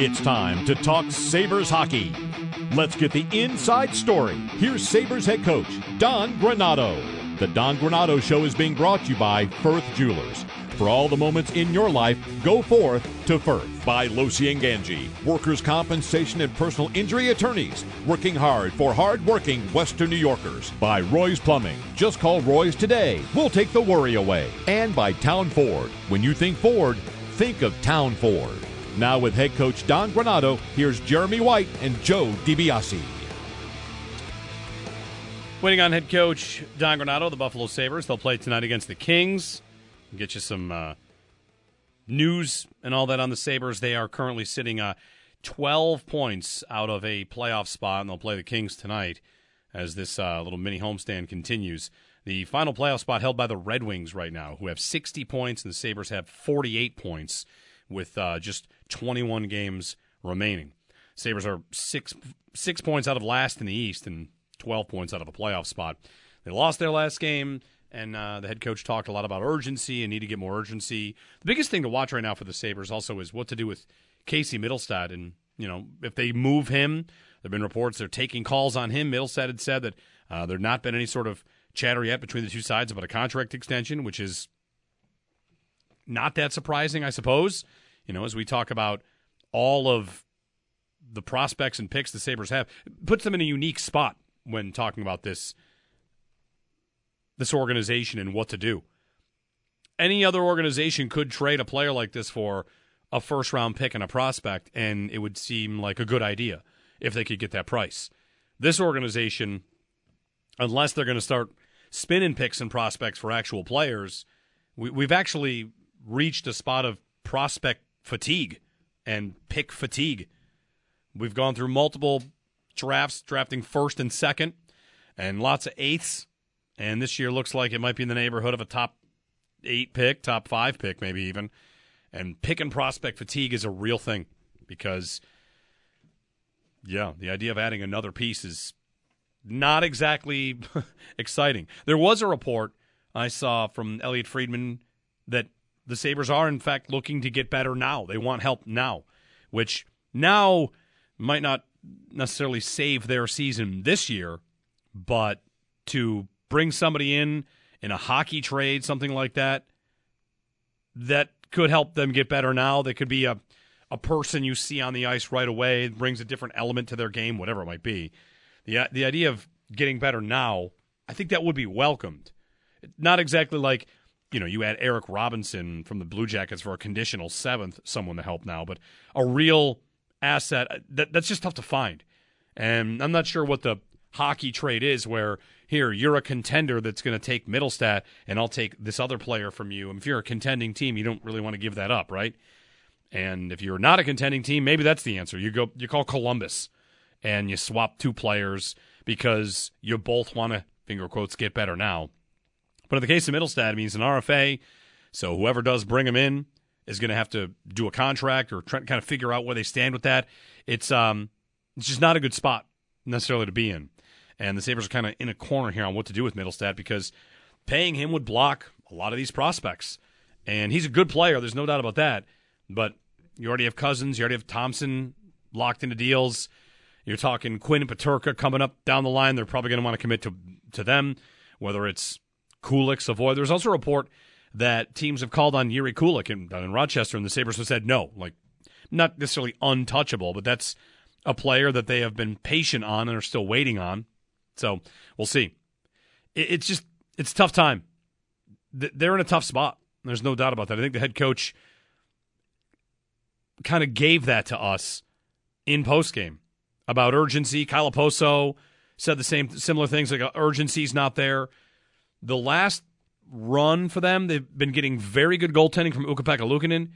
It's time to talk Sabres hockey. Let's get the inside story. Here's Sabres head coach Don Granato. The Don Granato Show is being brought to you by Firth Jewelers. For all the moments in your life, go forth to Firth. By Lossi and Gangi, workers' compensation and personal injury attorneys, working hard for hard-working Western New Yorkers. By Roy's Plumbing, just call Roy's today. We'll take the worry away. And by Town Ford. When you think Ford, think of Town Ford. Now with head coach Don Granato, here's Jeremy White and Joe DiBiase. Waiting on head coach Don Granato, the Buffalo Sabres. They'll play tonight against the Kings. We'll get you some news and all that on the Sabres. They are currently sitting 12 points out of a playoff spot, and they'll play the Kings tonight as this little mini homestand continues. The final playoff spot held by the Red Wings right now, who have 60 points, and the Sabres have 48 points with just 21 games remaining. Sabres are six points out of last in the East and 12 points out of a playoff spot. They lost their last game. And the head coach talked a lot about urgency and need to get more urgency. The biggest thing to watch right now for the Sabres also is what to do with Casey Mittelstadt. And, if they move him, there have been reports they're taking calls on him. Mittelstadt had said that there had not been any sort of chatter yet between the two sides about a contract extension, which is not that surprising, I suppose. As we talk about all of the prospects and picks the Sabres have, it puts them in a unique spot when talking about this organization and what to do. Any other organization could trade a player like this for a first-round pick and a prospect, and it would seem like a good idea if they could get that price. This organization, unless they're going to start spinning picks and prospects for actual players, we've actually reached a spot of prospect fatigue and pick fatigue. We've gone through multiple drafts, drafting first and second, and lots of eighths. And this year looks like it might be in the neighborhood of a top 8 pick, top 5 pick maybe even. And pick and prospect fatigue is a real thing because, the idea of adding another piece is not exactly exciting. There was a report I saw from Elliot Friedman that the Sabres are, in fact, looking to get better now. They want help now, which now might not necessarily save their season this year, but to bring somebody in a hockey trade, something like that, that could help them get better now. They could be a person you see on the ice right away. It brings a different element to their game, whatever it might be. The idea of getting better now, I think that would be welcomed. Not exactly like, you add Eric Robinson from the Blue Jackets for a conditional 7th, someone to help now, but a real asset, that's just tough to find. And I'm not sure what the hockey trade is where, here, you're a contender that's going to take Mittelstadt, and I'll take this other player from you. And if you're a contending team, you don't really want to give that up, right? And if you're not a contending team, maybe that's the answer. You call Columbus, and you swap two players because you both want to, finger quotes, get better now. But in the case of Mittelstadt, I mean, he's an RFA, so whoever does bring him in is going to have to do a contract or try to kind of figure out where they stand with that. It's just not a good spot necessarily to be in. And the Sabres are kind of in a corner here on what to do with Mittelstadt because paying him would block a lot of these prospects. And he's a good player. There's no doubt about that. But you already have Cozens. You already have Thompson locked into deals. You're talking Quinn and Peterka coming up down the line. They're probably going to want to commit to them, whether it's Kulik, Savoy. There's also a report that teams have called on Yuri Kulik down in Rochester, and the Sabres have said no. Like, not necessarily untouchable, but that's a player that they have been patient on and are still waiting on. So we'll see. It's a tough time. They're in a tough spot. There's no doubt about that. I think the head coach kind of gave that to us in postgame about urgency. Kyle Okposo said the similar things, like urgency's not there. The last run for them, they've been getting very good goaltending from Ukko-Pekka Luukkonen,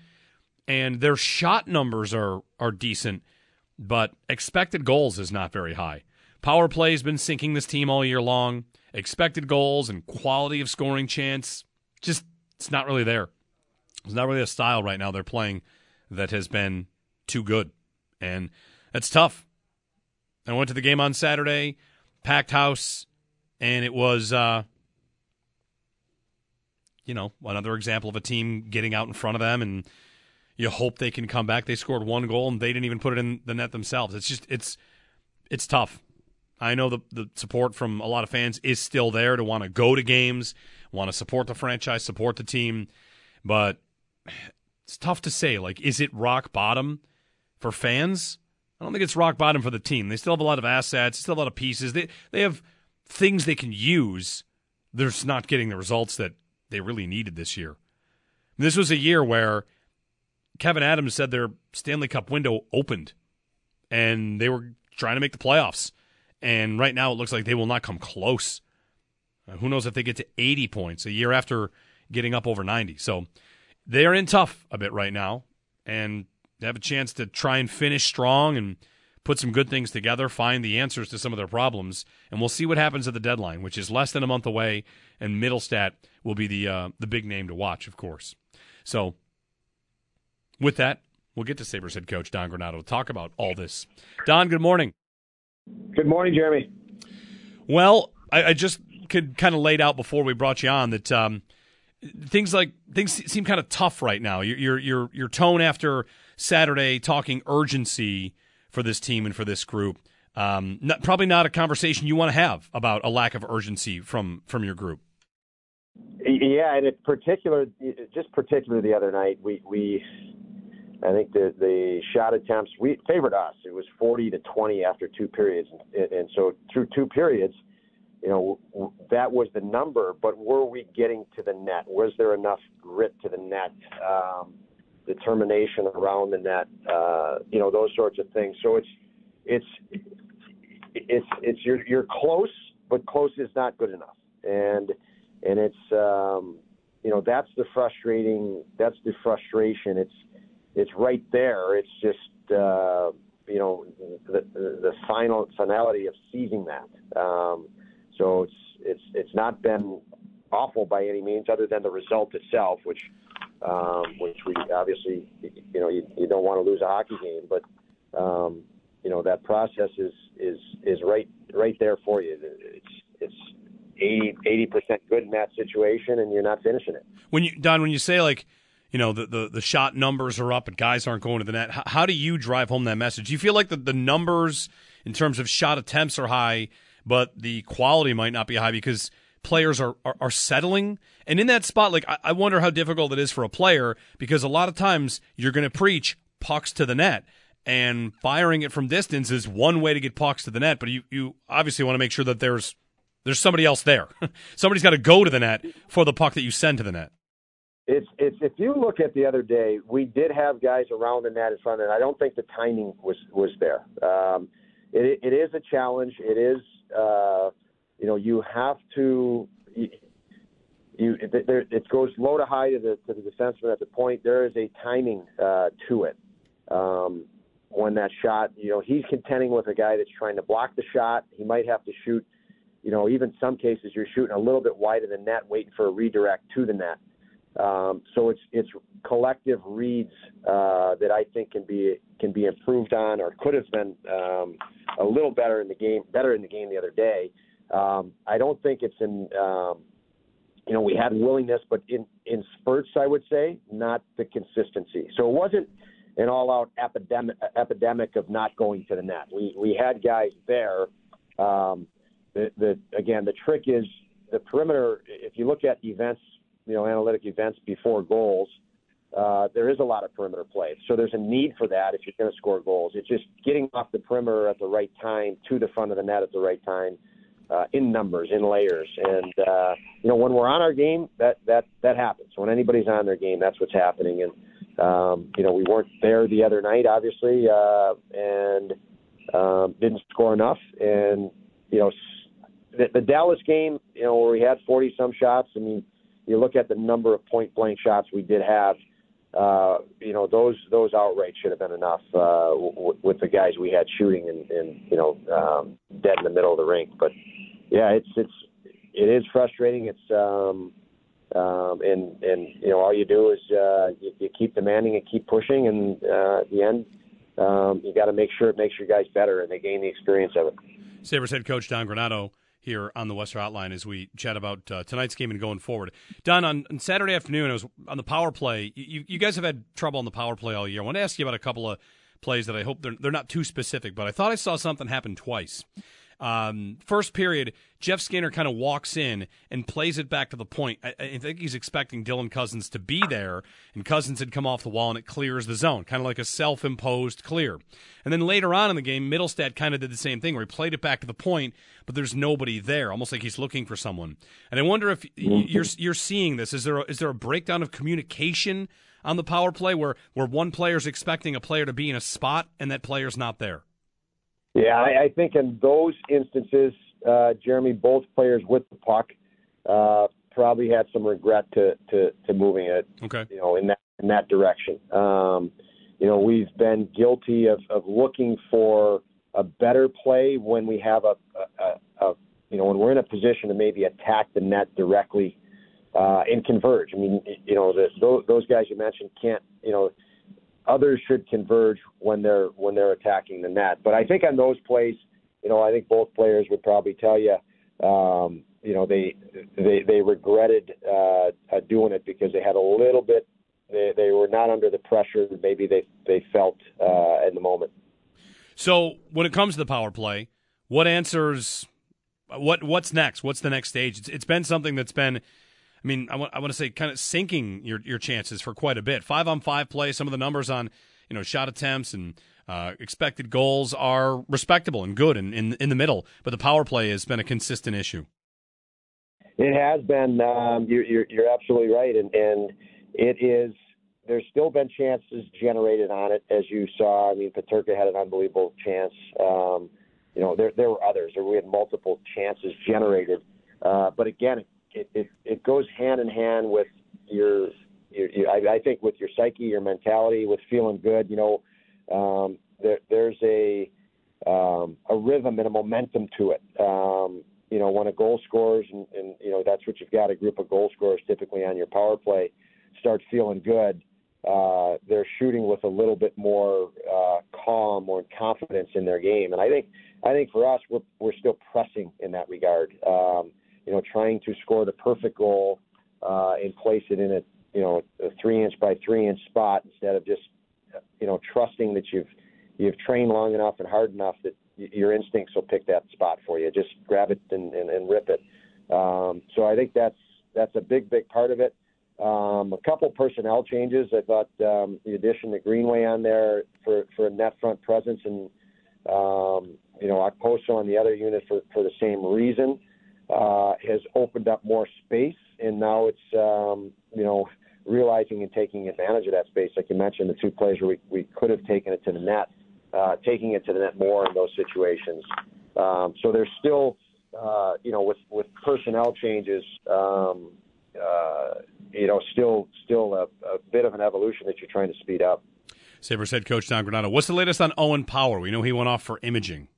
and their shot numbers are decent, but expected goals is not very high. Power play has been sinking this team all year long. Expected goals and quality of scoring chance, just it's not really there. It's not really a style right now they're playing that has been too good. And that's tough. I went to the game on Saturday, packed house, and it was, another example of a team getting out in front of them and You hope they can come back. They scored one goal, and they didn't even put it in the net themselves. It's just it's tough. I know the support from a lot of fans is still there to want to go to games, want to support the franchise, support the team, but it's tough to say. Like, is it rock bottom for fans? I don't think it's rock bottom for the team. They still have a lot of assets, still have a lot of pieces. They have things they can use. They're just not getting the results that they really needed this year. This was a year where Kevin Adams said their Stanley Cup window opened, and they were trying to make the playoffs. And right now it looks like they will not come close. Who knows if they get to 80 points a year after getting up over 90. So they are in tough a bit right now, and they have a chance to try and finish strong and put some good things together, find the answers to some of their problems, and we'll see what happens at the deadline, which is less than a month away, and Mittelstadt will be the big name to watch, of course. So with that, we'll get to Sabres head coach Don Granato to talk about all this. Don, good morning. Good morning, Jeremy. Well, I just could kind of laid out before we brought you on that things seem kind of tough right now. Your tone after Saturday talking urgency for this team and for this group, probably not a conversation you want to have about a lack of urgency from your group. Yeah, and in particular, the other night, we I think the shot attempts favored us. It was 40-20 after two periods, and so through two periods, you know, that was the number. But were we getting to the net? Was there enough grit to the net? Determination around the net, you know, those sorts of things. So it's you're close, but close is not good enough. And it's you know, that's the frustration. It's right there. It's just you know, the finality of seizing that. So it's not been awful by any means, other than the result itself, which we obviously, you know, you don't want to lose a hockey game, but you know, that process is right there for you. It's 80% good in that situation, and you're not finishing it. When you say, like, you know, the shot numbers are up and guys aren't going to the net, how do you drive home that message? Do you feel like the numbers in terms of shot attempts are high, but the quality might not be high because players are settling? And in that spot, like, I wonder how difficult it is for a player, because a lot of times you're going to preach pucks to the net, and firing it from distance is one way to get pucks to the net, but you obviously want to make sure that there's somebody else there. Somebody's got to go to the net for the puck that you send to the net. It's if you look at the other day, we did have guys around the net in front of it. I don't think the timing was there. It is a challenge. It is you know, you have to. It goes low to high to the defenseman at the point. There is a timing to it when that shot. You know, he's contending with a guy that's trying to block the shot. He might have to shoot. You know, even some cases you're shooting a little bit wide of the net, waiting for a redirect to the net. So it's collective reads that I think can be improved on, or could have been a little better in the game the other day. I don't think it's in you know, we had willingness, but in spurts, I would say, not the consistency. So it wasn't an all-out epidemic of not going to the net. We had guys there. Again, the trick is the perimeter. If you look at events, you know, analytic events before goals, there is a lot of perimeter play. So there's a need for that if you're going to score goals. It's just getting off the perimeter at the right time, to the front of the net at the right time, in numbers, in layers. And, you know, when we're on our game, that happens. When anybody's on their game, that's what's happening. And, you know, we weren't there the other night, obviously, and didn't score enough. And, you know, the Dallas game, you know, where we had 40-some shots, I mean, you look at the number of point-blank shots we did have, you know, those outright should have been enough with the guys we had shooting and you know, dead in the middle of the rink. But, yeah, it is frustrating. It's and you know, all you do is you keep demanding and keep pushing, and at the end you got to make sure it makes your guys better and they gain the experience of it. Sabres head coach Don Granato here on the Western Hotline as we chat about tonight's game and going forward. Don, on Saturday afternoon, I was on the power play. You guys have had trouble on the power play all year. I want to ask you about a couple of plays that I hope they're not too specific, but I thought I saw something happen twice. First period, Jeff Skinner kind of walks in and plays it back to the point. I think he's expecting Dylan Cozens to be there, and Cozens had come off the wall, and it clears the zone, kind of like a self-imposed clear. And then later on in the game, Mittelstadt kind of did the same thing where he played it back to the point, but there's nobody there, almost like he's looking for someone. And I wonder if you're seeing this. Is there a breakdown of communication on the power play where one player's expecting a player to be in a spot and that player's not there? Yeah, I think in those instances, Jeremy, both players with the puck probably had some regret to moving it, okay, you know, in that direction. You know, we've been guilty of looking for a better play when we have a you know, when we're in a position to maybe attack the net directly and converge. I mean, you know, those guys you mentioned can't, you know. Others should converge when they're attacking the net. But I think on those plays, you know, I think both players would probably tell you, you know, they regretted doing it because they had a little bit, they were not under the pressure maybe they felt in the moment. So when it comes to the power play, what answers? What's next? What's the next stage? It's been something that's been. I mean, I want to say kind of sinking your chances for quite a bit. 5-on-5 play, some of the numbers on, you know, shot attempts and expected goals are respectable and good and in the middle, but the power play has been a consistent issue. It has been. You're absolutely right, and it is. There's still been chances generated on it, as you saw. I mean, Peterka had an unbelievable chance. You know, there were others. We had multiple chances generated, but again. It goes hand in hand with your I think with your psyche, your mentality, with feeling good. You know, there's a rhythm and a momentum to it. You know, when a goal scores, and you know that's what you've got. A group of goal scorers typically on your power play start feeling good. They're shooting with a little bit more calm or confidence in their game, and I think for us, we're still pressing in that regard. You know, trying to score the perfect goal and place it in a 3-inch by 3-inch spot instead of just, you know, trusting that you've trained long enough and hard enough that your instincts will pick that spot for you. Just grab it and rip it. So I think that's a big part of it. A couple personnel changes. I thought the addition of Greenway on there for a net front presence and you know Okposo on the other unit for the same reason. Has opened up more space, and now it's, you know, realizing and taking advantage of that space. Like you mentioned, the two plays where we could have taken it to the net, taking it to the net more in those situations. So there's still, you know, with personnel changes, you know, still a bit of an evolution that you're trying to speed up. Sabres head coach Don Granato, what's the latest on Owen Power? We know he went off for imaging.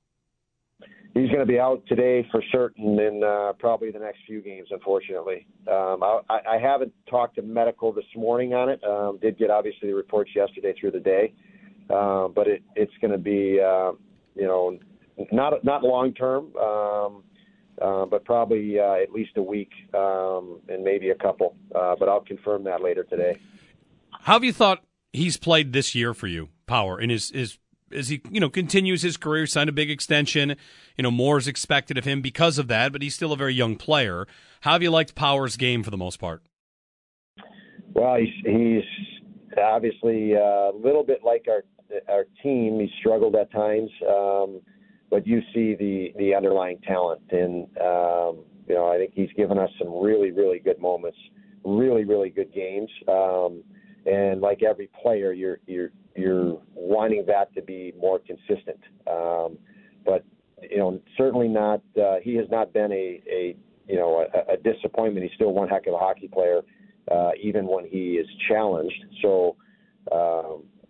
He's going to be out today for certain and probably the next few games, unfortunately. I haven't talked to medical this morning on it. Did get, obviously, the reports yesterday through the day. But it's going to be, you know, not long-term, but probably at least a week and maybe a couple. But I'll confirm that later today. How have you thought he's played this year for you, Power, in his as he, you know, continues his career, signed a big extension, you know, more is expected of him because of that, but he's still a very young player. How have you liked Power's game for the most part? Well, he's obviously a little bit like our team. He's struggled at times, but you see the underlying talent. And, you know, I think he's given us some really, really good moments, really, really good games. And like every player, you're wanting that to be more consistent. But, you know, certainly not, he has not been a disappointment. He's still one heck of a hockey player, even when he is challenged. So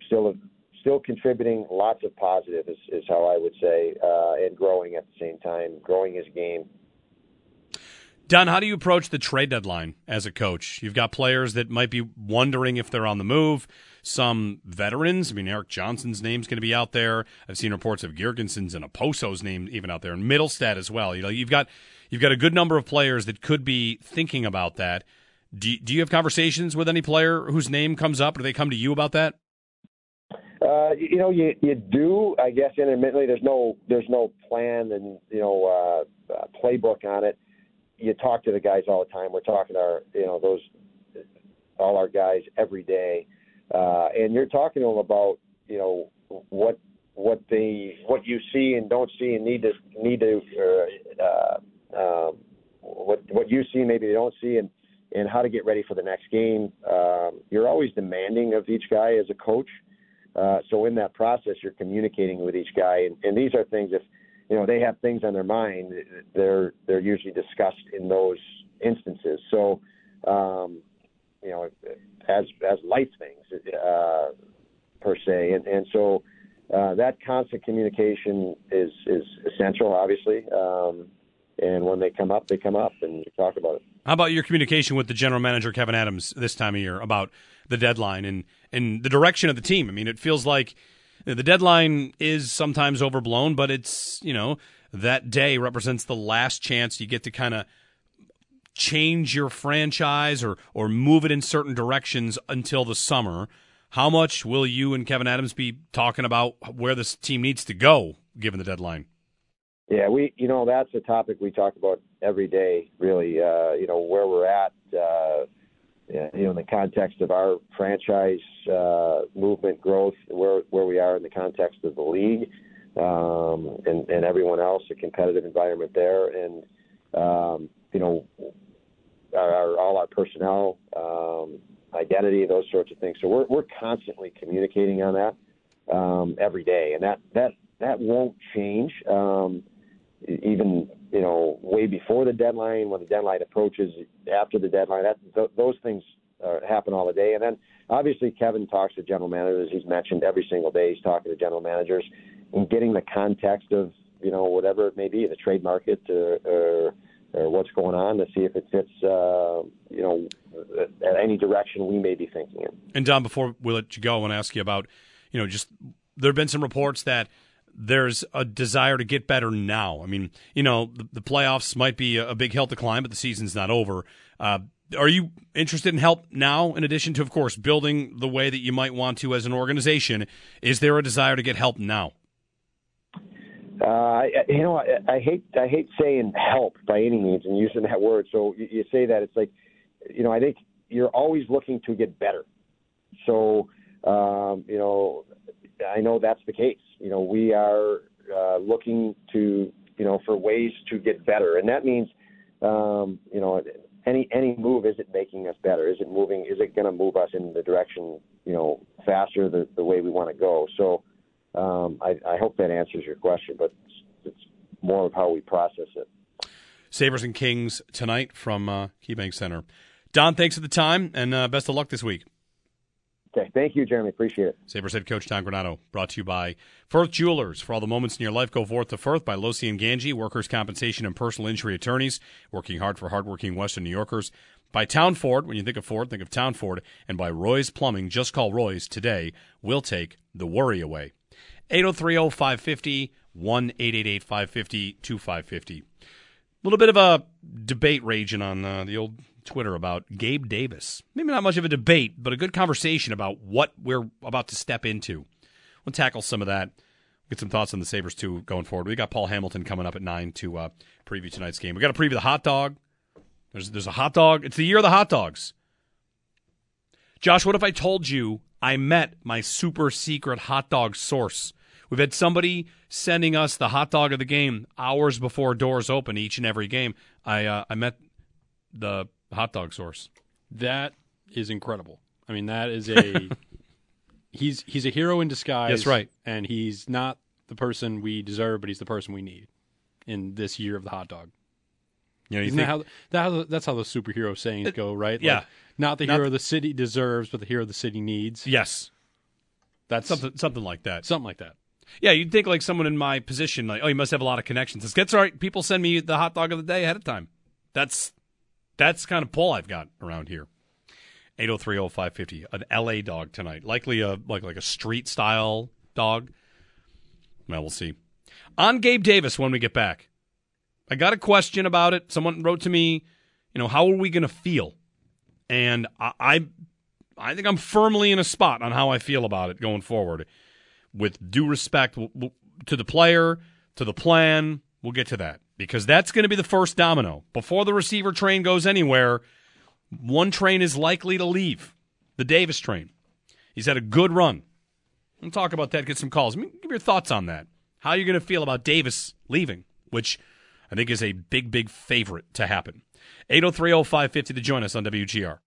still contributing lots of positive is how I would say, and growing at the same time, growing his game. Don, how do you approach the trade deadline as a coach? You've got players that might be wondering if they're on the move. Some veterans. I mean, Eric Johnson's name's going to be out there. I've seen reports of Girgenson's and Okposo's name even out there, and Mittelstadt as well. You know, you've got a good number of players that could be thinking about that. Do you have conversations with any player whose name comes up, or do they come to you about that? You do. I guess intermittently, there's no plan and playbook on it. You talk to the guys all the time. We're talking to all our guys every day, and you're talking to them about what you see and don't see and need to, what you see maybe they don't see and how to get ready for the next game. You're always demanding of each guy as a coach. So in that process, you're communicating with each guy, and these are things if they have things on their mind, they're usually discussed in those instances. So, as life things per se, and so that constant communication is essential, obviously. And when they come up, and you talk about it. How about your communication with the general manager, Kevin Adams, this time of year about the deadline and the direction of the team? I mean, it feels like the deadline is sometimes overblown, but it's, that day represents the last chance you get to kind of change your franchise or move it in certain directions until the summer. How much will you and Kevin Adams be talking about where this team needs to go given the deadline? Yeah, that's a topic we talk about every day, really, where we're at, in the context of our franchise movement growth, where we are in the context of the league and everyone else, the competitive environment there. And, all our personnel, identity, those sorts of things. So we're constantly communicating on that every day. And that won't change. Even way before the deadline, when the deadline approaches, after the deadline, those things happen all the day. And then obviously Kevin talks to general managers. He's mentioned every single day he's talking to general managers and getting the context of whatever it may be, the trade market or what's going on, to see if it fits at any direction we may be thinking in. And Don, before we let you go, I want to ask you about just there have been some reports that there's a desire to get better now. I mean, the playoffs might be a big hill to climb, but the season's not over. Are you interested in help now, in addition to, of course, building the way that you might want to as an organization? Is there a desire to get help now? I hate saying help by any means and using that word. So you say that, it's like, I think you're always looking to get better. So, I know that's the case. We are looking to, for ways to get better. And that means, any move, is it making us better? Is it moving? Is it going to move us in the direction, faster the way we want to go? So I hope that answers your question, but it's more of how we process it. Sabres and Kings tonight from KeyBank Center. Don, thanks for the time, and best of luck this week. Okay. Thank you, Jeremy. Appreciate it. Sabres head coach Don Granato, brought to you by Firth Jewelers. For all the moments in your life, go forth to Firth by Lossi and Gangi, workers' compensation and personal injury attorneys, working hard for hardworking Western New Yorkers. By Town Ford, when you think of Ford, think of Town Ford. And by Roy's Plumbing, just call Roy's today. We'll take the worry away. 803-0550, 1-888-550-2550. A little bit of a debate raging on the old Twitter about Gabe Davis. Maybe not much of a debate, but a good conversation about what we're about to step into. We'll tackle some of that. We'll get some thoughts on the Sabres, too, going forward. We got Paul Hamilton coming up at 9 to preview tonight's game. We got to preview the hot dog. There's a hot dog. It's the year of the hot dogs. Josh, what if I told you I met my super secret hot dog source? We've had somebody sending us the hot dog of the game hours before doors open each and every game. I met the hot dog source. That is incredible. I mean, that is a he's a hero in disguise. That's right. And he's not the person we deserve, but he's the person we need in this year of the hot dog. That's how the superhero sayings go, right? Yeah. Like, not the hero the city deserves, but the hero the city needs. Yes. That's something like that. Something like that. Yeah, you'd think like someone in my position, like, oh, you must have a lot of connections. That's right. People send me the hot dog of the day ahead of time. That's That's kind of Paul I've got around here. 803-0550, an LA dog tonight. Likely a like a street-style dog. Well, we'll see. On Gabe Davis when we get back. I got a question about it. Someone wrote to me, you know, how are we going to feel? And I think I'm firmly in a spot on how I feel about it going forward. With due respect to the player, to the plan, we'll get to that. Because that's going to be the first domino. Before the receiver train goes anywhere, one train is likely to leave, the Davis train. He's had a good run. We'll talk about that, get some calls. I mean, give your thoughts on that. How are you going to feel about Davis leaving, which I think is a big, big favorite to happen. 803-0550 to join us on WGR.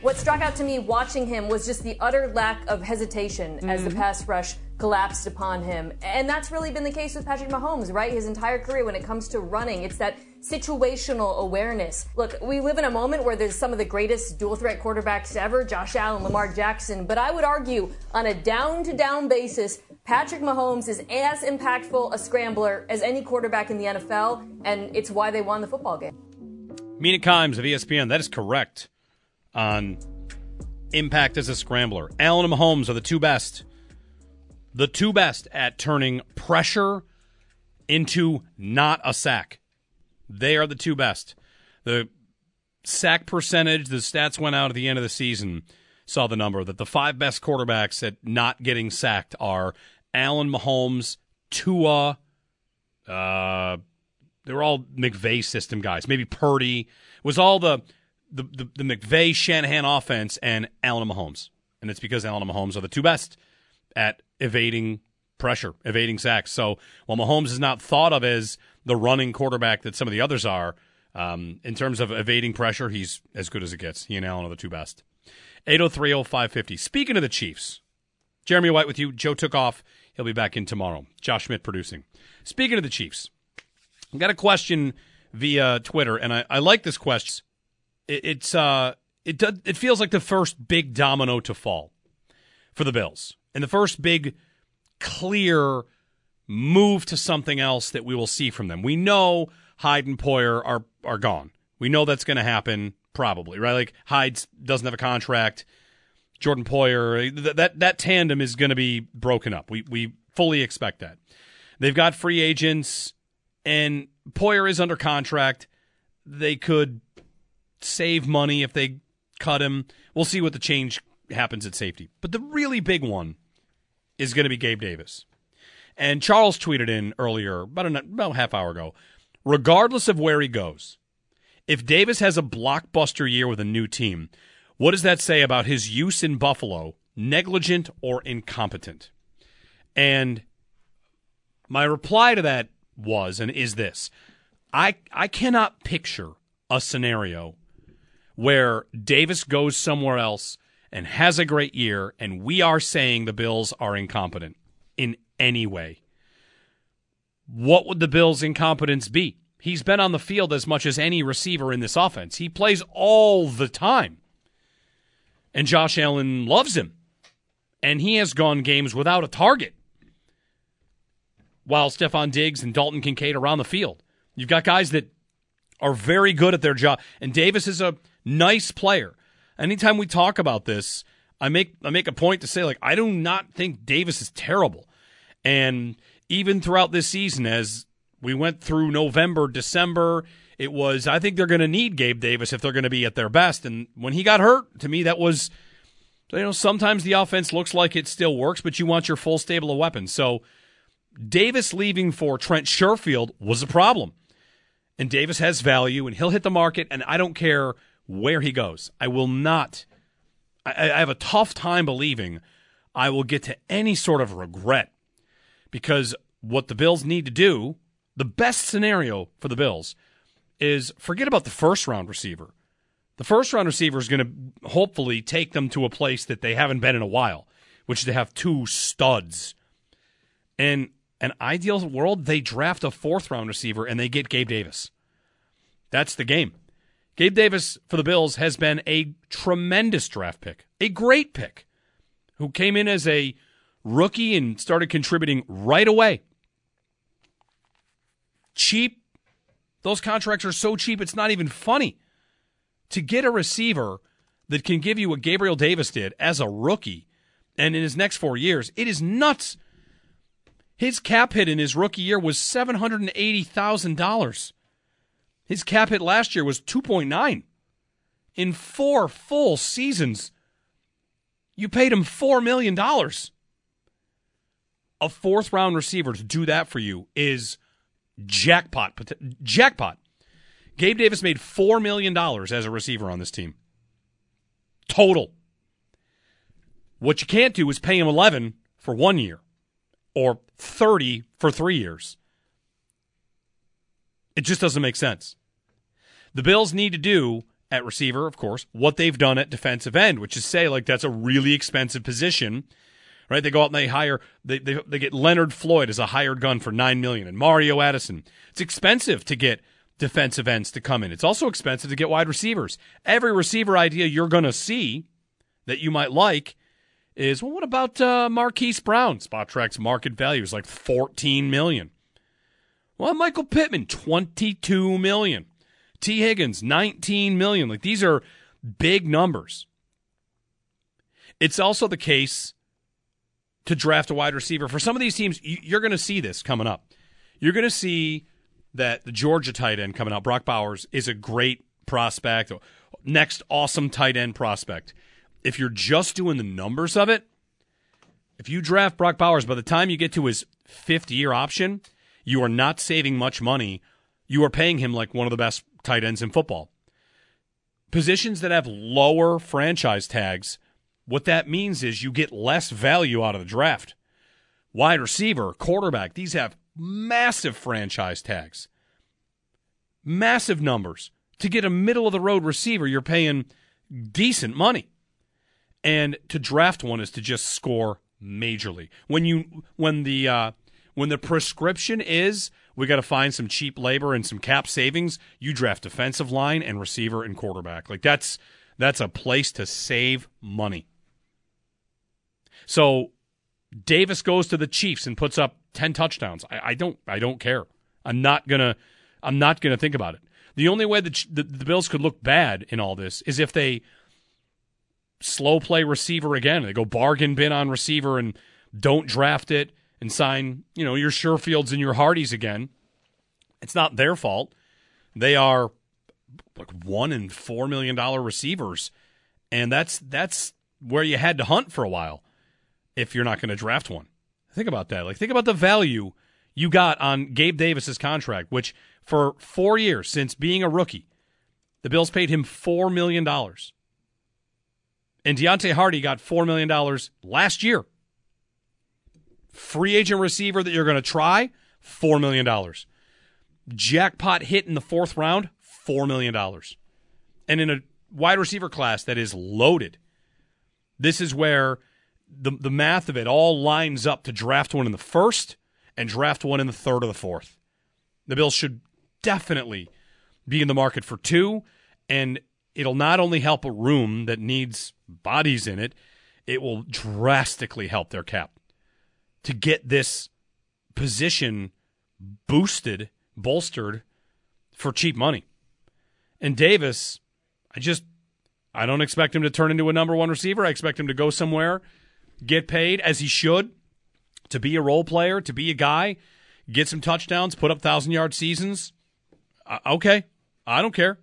What struck out to me watching him was just the utter lack of hesitation as the pass rush collapsed upon him. And that's really been the case with Patrick Mahomes, right? His entire career when it comes to running, it's that situational awareness. Look, we live in a moment where there's some of the greatest dual threat quarterbacks ever, Josh Allen, Lamar Jackson. But I would argue on a down-to-down basis, Patrick Mahomes is as impactful a scrambler as any quarterback in the NFL, and it's why they won the football game. Mina Kimes of ESPN, that is correct. On impact as a scrambler, Allen and Mahomes are the two best at turning pressure into not a sack. They are the two best. The sack percentage, the stats went out at the end of the season, saw the number that the five best quarterbacks at not getting sacked are Allen, Mahomes, Tua, they were all McVay system guys, maybe Purdy. It was all the McVay Shanahan offense and Allen and Mahomes. And it's because Allen and Mahomes are the two best at evading pressure, evading sacks. So while Mahomes is not thought of as the running quarterback that some of the others are, in terms of evading pressure, he's as good as it gets. He and Allen are the two best. 803-0550. Speaking of the Chiefs, Jeremy White with you. Joe took off. He'll be back in tomorrow. Josh Schmidt producing. Speaking of the Chiefs, I got a question via Twitter, and I like this question. It feels like the first big domino to fall for the Bills, and the first big clear move to something else that we will see from them. We know Hyde and Poyer are gone. We know that's going to happen probably, right? Like Hyde doesn't have a contract. Jordan Poyer, that tandem is going to be broken up. We fully expect that. They've got free agents, and Poyer is under contract. They could save money if they cut him. We'll see what the change happens at safety. But the really big one is going to be Gabe Davis. And Charles tweeted in earlier, about a half hour ago, regardless of where he goes, if Davis has a blockbuster year with a new team, what does that say about his use in Buffalo, negligent or incompetent? And my reply to that was and is this. I cannot picture a scenario where Davis goes somewhere else and has a great year, and we are saying the Bills are incompetent in any way. What would the Bills' incompetence be? He's been on the field as much as any receiver in this offense. He plays all the time. And Josh Allen loves him. And he has gone games without a target while Stephon Diggs and Dalton Kincaid are on the field. You've got guys that are very good at their job. And Davis is a nice player. Anytime we talk about this, I make a point to say, like, I do not think Davis is terrible. And even throughout this season, as we went through November, December, it was, I think they're going to need Gabe Davis if they're going to be at their best. And when he got hurt, to me, that was, you know, sometimes the offense looks like it still works, but you want your full stable of weapons. So Davis leaving for Trent Sherfield was a problem. And Davis has value, and he'll hit the market, and I don't care where he goes. I will not. I have a tough time believing I will get to any sort of regret, because what the Bills need to do, the best scenario for the Bills, is forget about the first-round receiver. The first-round receiver is going to hopefully take them to a place that they haven't been in a while, which is to have two studs. And an ideal world, they draft a fourth-round receiver, and they get Gabe Davis. That's the game. Gabe Davis, for the Bills, has been a tremendous draft pick, a great pick, who came in as a rookie and started contributing right away. cheap. Those contracts are so cheap, it's not even funny. To get a receiver that can give you what Gabriel Davis did as a rookie and in his next 4 years, it is nuts. His cap hit in his rookie year was $780,000. His cap hit last year was 2.9. In 4 full seasons, you paid him $4 million. A fourth-round receiver to do that for you is jackpot. Gabe Davis made $4 million as a receiver on this team. Total. What you can't do is pay him 11 for 1 year or 30 for 3 years. It just doesn't make sense. The Bills need to do, at receiver, of course, what they've done at defensive end, which is say, like, that's a really expensive position, right? They go out and they hire, they get Leonard Floyd as a hired gun for $9 million and Mario Addison. It's expensive to get defensive ends to come in. It's also expensive to get wide receivers. Every receiver idea you're going to see that you might like is, well, what about Marquise Brown? Spotrack's market value is like $14 million. Well, Michael Pittman, $22 million. T. Higgins, $19 million. Like, these are big numbers. It's also the case to draft a wide receiver. For some of these teams, you're going to see this coming up. You're going to see that the Georgia tight end coming out, Brock Bowers, is a great prospect, next awesome tight end prospect. If you're just doing the numbers of it, if you draft Brock Bowers, by the time you get to his fifth-year option, you are not saving much money. You are paying him like one of the best tight ends in football. Positions that have lower franchise tags, what that means is you get less value out of the draft. Wide receiver, quarterback, these have massive franchise tags. Massive numbers. To get a middle-of-the-road receiver, you're paying decent money. And to draft one is to just score majorly. When the prescription is we got to find some cheap labor and some cap savings, you draft defensive line and receiver and quarterback. Like that's a place to save money. So Davis goes to the Chiefs and puts up 10 touchdowns. I don't care. I'm not gonna think about it. The only way the Bills could look bad in all this is if they slow play receiver again. They go bargain bin on receiver and don't draft it and sign, you know, your Sherfields and your Hardys again. It's not their fault. They are like $1 and $4 million receivers, and that's where you had to hunt for a while if you're not going to draft one. Think about that. Like, think about the value you got on Gabe Davis's contract, which for 4 years since being a rookie, the Bills paid him $4 million. And Deonte Harty got $4 million last year. Free agent receiver that you're going to try, $4 million. Jackpot hit in the fourth round, $4 million. And in a wide receiver class that is loaded, this is where the math of it all lines up to draft one in the first and draft one in the third or the fourth. The Bills should definitely be in the market for two, and it'll not only help a room that needs bodies in it, it will drastically help their cap. To get this position boosted, bolstered for cheap money. And Davis, I don't expect him to turn into a number one receiver. I expect him to go somewhere, get paid as he should, to be a role player, to be a guy, get some touchdowns, put up 1,000-yard seasons. Okay, I don't care.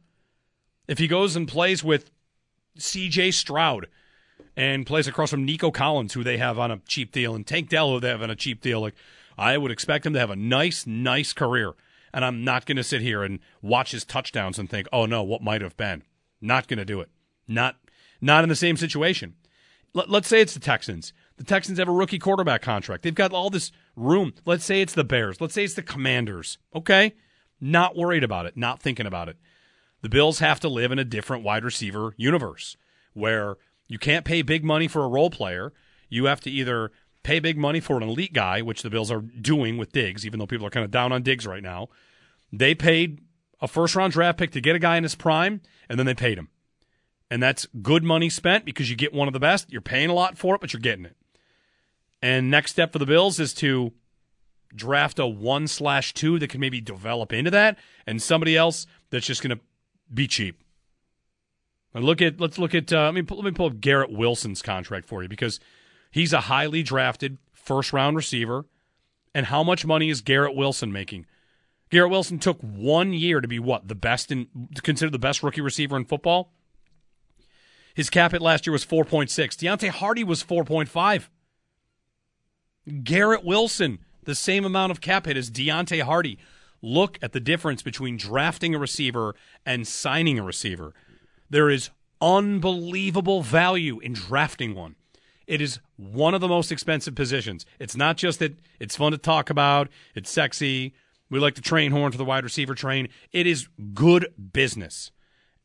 If he goes and plays with C.J. Stroud and plays across from Nico Collins, who they have on a cheap deal, and Tank Dell, who they have on a cheap deal, like, I would expect him to have a nice career. And I'm not going to sit here and watch his touchdowns and think, oh, no, what might have been. Not going to do it. Not in the same situation. Let's say it's the Texans. The Texans have a rookie quarterback contract. They've got all this room. Let's say it's the Bears. Let's say it's the Commanders. Okay? Not worried about it. Not thinking about it. The Bills have to live in a different wide receiver universe where you can't pay big money for a role player. You have to either pay big money for an elite guy, which the Bills are doing with Diggs, even though people are kind of down on Diggs right now. They paid a first-round draft pick to get a guy in his prime, and then they paid him. And that's good money spent because you get one of the best. You're paying a lot for it, but you're getting it. And next step for the Bills is to draft a 1/2 that can maybe develop into that, and somebody else that's just going to be cheap. Let me pull up Garrett Wilson's contract for you, because he's a highly drafted first-round receiver. And how much money is Garrett Wilson making? Garrett Wilson took 1 year to be considered the best rookie receiver in football. His cap hit last year was 4.6. Deonte Harty was 4.5. Garrett Wilson, the same amount of cap hit as Deonte Harty. Look at the difference between drafting a receiver and signing a receiver. There is unbelievable value in drafting one. It is one of the most expensive positions. It's not just that it's fun to talk about, it's sexy, we like the train horn for the wide receiver train. It is good business.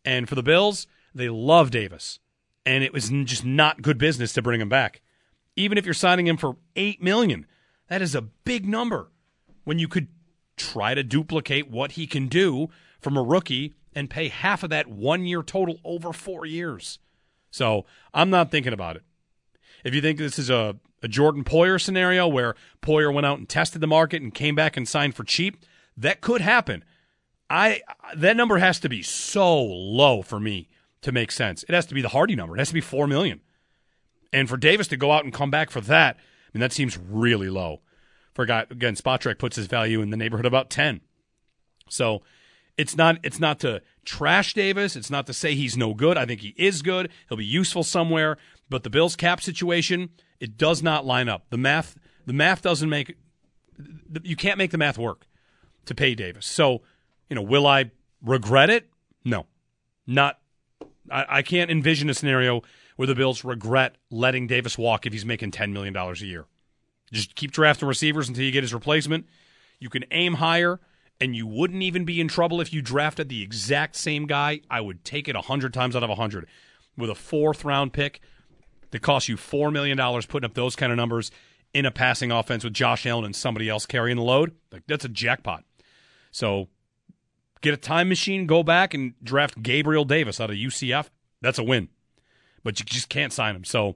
And for the Bills, they love Davis. And it was just not good business to bring him back. Even if you're signing him for $8 million, that is a big number when you could try to duplicate what he can do from a rookie and pay half of that 1 year total over 4 years. So I'm not thinking about it. If you think this is a Jordan Poyer scenario where Poyer went out and tested the market and came back and signed for cheap, that could happen. That number has to be so low for me to make sense. It has to be the Hardy number. It has to be $4 million. And for Davis to go out and come back for that, I mean, that seems really low. For a guy, again, Spotrac puts his value in the neighborhood of about 10. So it's not to trash Davis. It's not to say he's no good. I think he is good. He'll be useful somewhere. But the Bills' cap situation, it does not line up. The math doesn't make – you can't make the math work to pay Davis. So, will I regret it? No. I can't envision a scenario where the Bills regret letting Davis walk if he's making $10 million a year. Just keep drafting receivers until you get his replacement. You can aim higher, and you wouldn't even be in trouble if you drafted the exact same guy. I would take it 100 times out of 100. With a fourth-round pick – that costs you $4 million putting up those kind of numbers in a passing offense with Josh Allen and somebody else carrying the load. Like, that's a jackpot. So get a time machine, go back, and draft Gabriel Davis out of UCF. That's a win. But you just can't sign him. So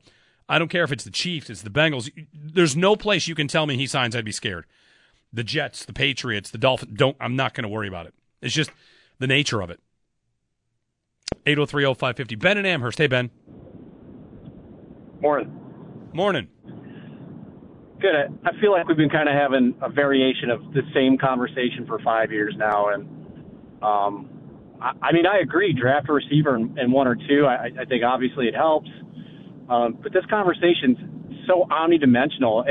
I don't care if it's the Chiefs, it's the Bengals. There's no place you can tell me he signs, I'd be scared. The Jets, the Patriots, the Dolphins, I'm not going to worry about it. It's just the nature of it. 803-0550. Ben in Amherst. Hey, Ben. Morning. Good. I feel like we've been kind of having a variation of the same conversation for 5 years now. And, I agree. Draft a receiver in one or two. I think obviously it helps. But this conversation's so omnidimensional.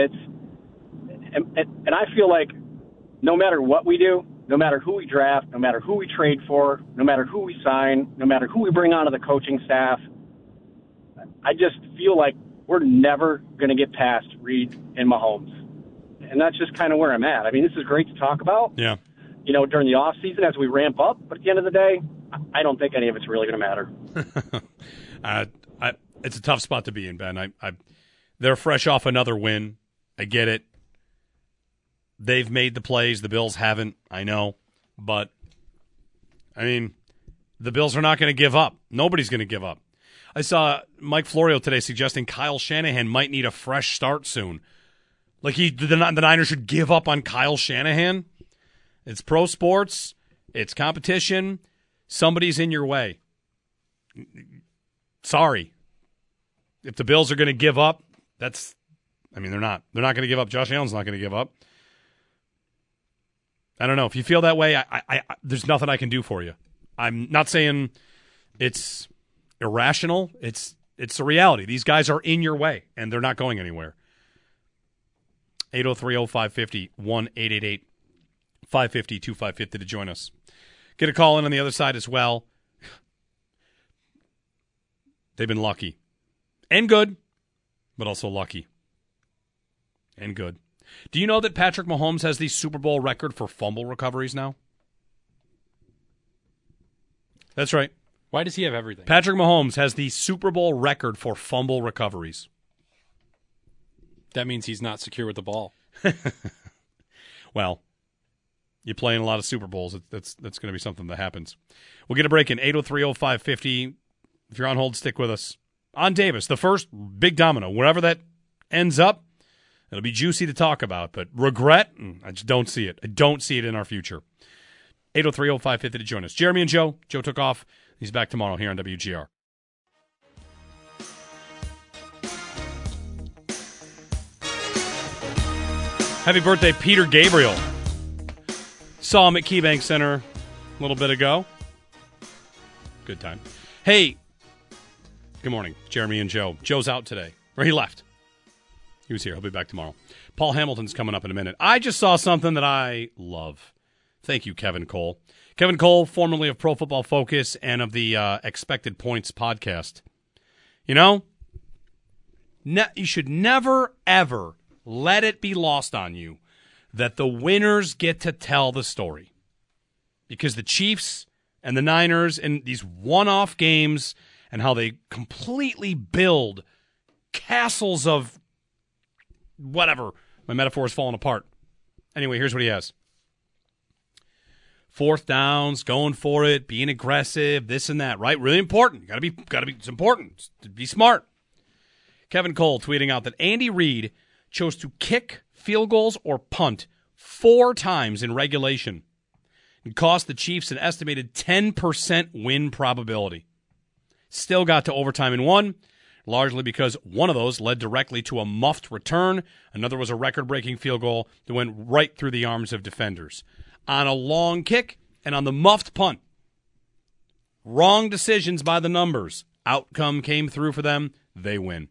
And I feel like no matter what we do, no matter who we draft, no matter who we trade for, no matter who we sign, no matter who we bring onto the coaching staff, I just feel like we're never going to get past Reid and Mahomes. And that's just kind of where I'm at. I mean, this is great to talk about, yeah, during the off season as we ramp up. But at the end of the day, I don't think any of it's really going to matter. It's a tough spot to be in, Ben. They're fresh off another win. I get it. They've made the plays. The Bills haven't, I know. But, I mean, the Bills are not going to give up. Nobody's going to give up. I saw Mike Florio today suggesting Kyle Shanahan might need a fresh start soon. Like the Niners should give up on Kyle Shanahan. It's pro sports. It's competition. Somebody's in your way. Sorry. If the Bills are going to give up, they're not. They're not going to give up. Josh Allen's not going to give up. I don't know. If you feel that way, I there's nothing I can do for you. I'm not saying it's irrational. It's the reality. These guys are in your way, and they're not going anywhere. 803-0550, 1-888-550-2550 to join us. Get a call in on the other side as well. They've been lucky. And good, but also lucky. And good. Do you know that Patrick Mahomes has the Super Bowl record for fumble recoveries now? That's right. Why does he have everything? Patrick Mahomes has the Super Bowl record for fumble recoveries. That means he's not secure with the ball. Well, you play in a lot of Super Bowls. That's going to be something that happens. We'll get a break in 803-0550. If you're on hold, stick with us. On Davis, the first big domino, wherever that ends up, It'll be juicy to talk about, but regret, I just don't see it. I don't see it in our future. 803-0550 to join us. Jeremy and Joe. Joe took off. He's back tomorrow here on WGR. Happy birthday, Peter Gabriel. Saw him at KeyBank Center a little bit ago. Good time. Hey, good morning, Jeremy and Joe. Joe's out today, or he left. He was here. He'll be back tomorrow. Paul Hamilton's coming up in a minute. I just saw something that I love. Thank you, Kevin Cole. Kevin Cole, formerly of Pro Football Focus and of the Expected Points podcast. You know, you should never, ever let it be lost on you that the winners get to tell the story. Because the Chiefs and the Niners and these one-off games and how they completely build castles of whatever. My metaphor is falling apart. Anyway, here's what he has. Fourth downs, going for it, being aggressive, this and that, right? Really important. Got to be. It's important. Be smart. Kevin Cole tweeting out that Andy Reid chose to kick field goals or punt 4 times in regulation and cost the Chiefs an estimated 10% win probability. Still got to overtime and won, largely because one of those led directly to a muffed return. Another was a record-breaking field goal that went right through the arms of defenders. On a long kick and on the muffed punt. Wrong decisions by the numbers. Outcome came through for them. They win.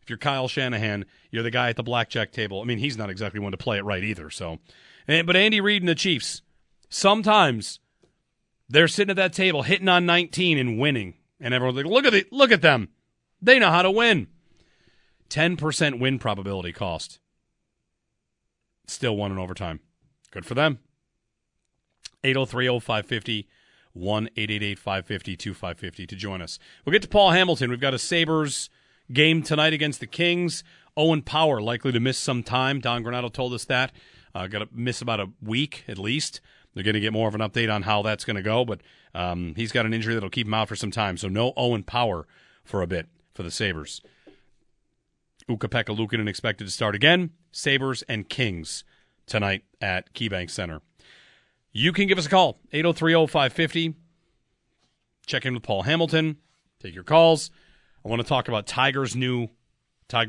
If you're Kyle Shanahan, you're the guy at the blackjack table. I mean, he's not exactly one to play it right either. So, but Andy Reid and the Chiefs, sometimes they're sitting at that table hitting on 19 and winning, and everyone's like, "Look at them, they know how to win." 10% win probability cost. Still won in overtime. Good for them. 803-0550, 1-888-550-2550 to join us. We'll get to Paul Hamilton. We've got a Sabres game tonight against the Kings. Owen Power likely to miss some time. Don Granato told us that. Got to miss about a week at least. They're going to get more of an update on how that's going to go, but he's got an injury that will keep him out for some time, so no Owen Power for a bit for the Sabres. Ukko-Pekka Luukkonen expected to start again. Sabres and Kings tonight at KeyBank Center. You can give us a call, 803-0550. Check in with Paul Hamilton. Take your calls. I want to talk about Tiger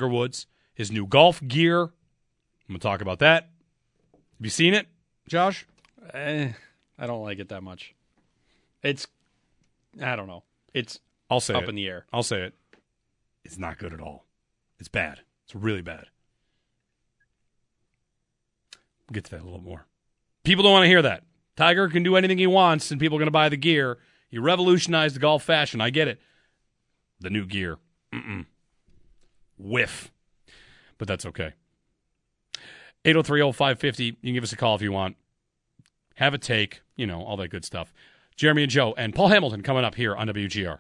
Woods, his new golf gear. I'm going to talk about that. Have you seen it, Josh? I don't like it that much. I don't know. In the air. I'll say it. It's not good at all. It's bad. It's really bad. We'll get to that a little more. People don't want to hear that. Tiger can do anything he wants, and people are going to buy the gear. He revolutionized the golf fashion. I get it. The new gear. Whiff. But that's okay. 803-0550. You can give us a call if you want. Have a take. You know, all that good stuff. Jeremy and Joe and Paul Hamilton coming up here on WGR.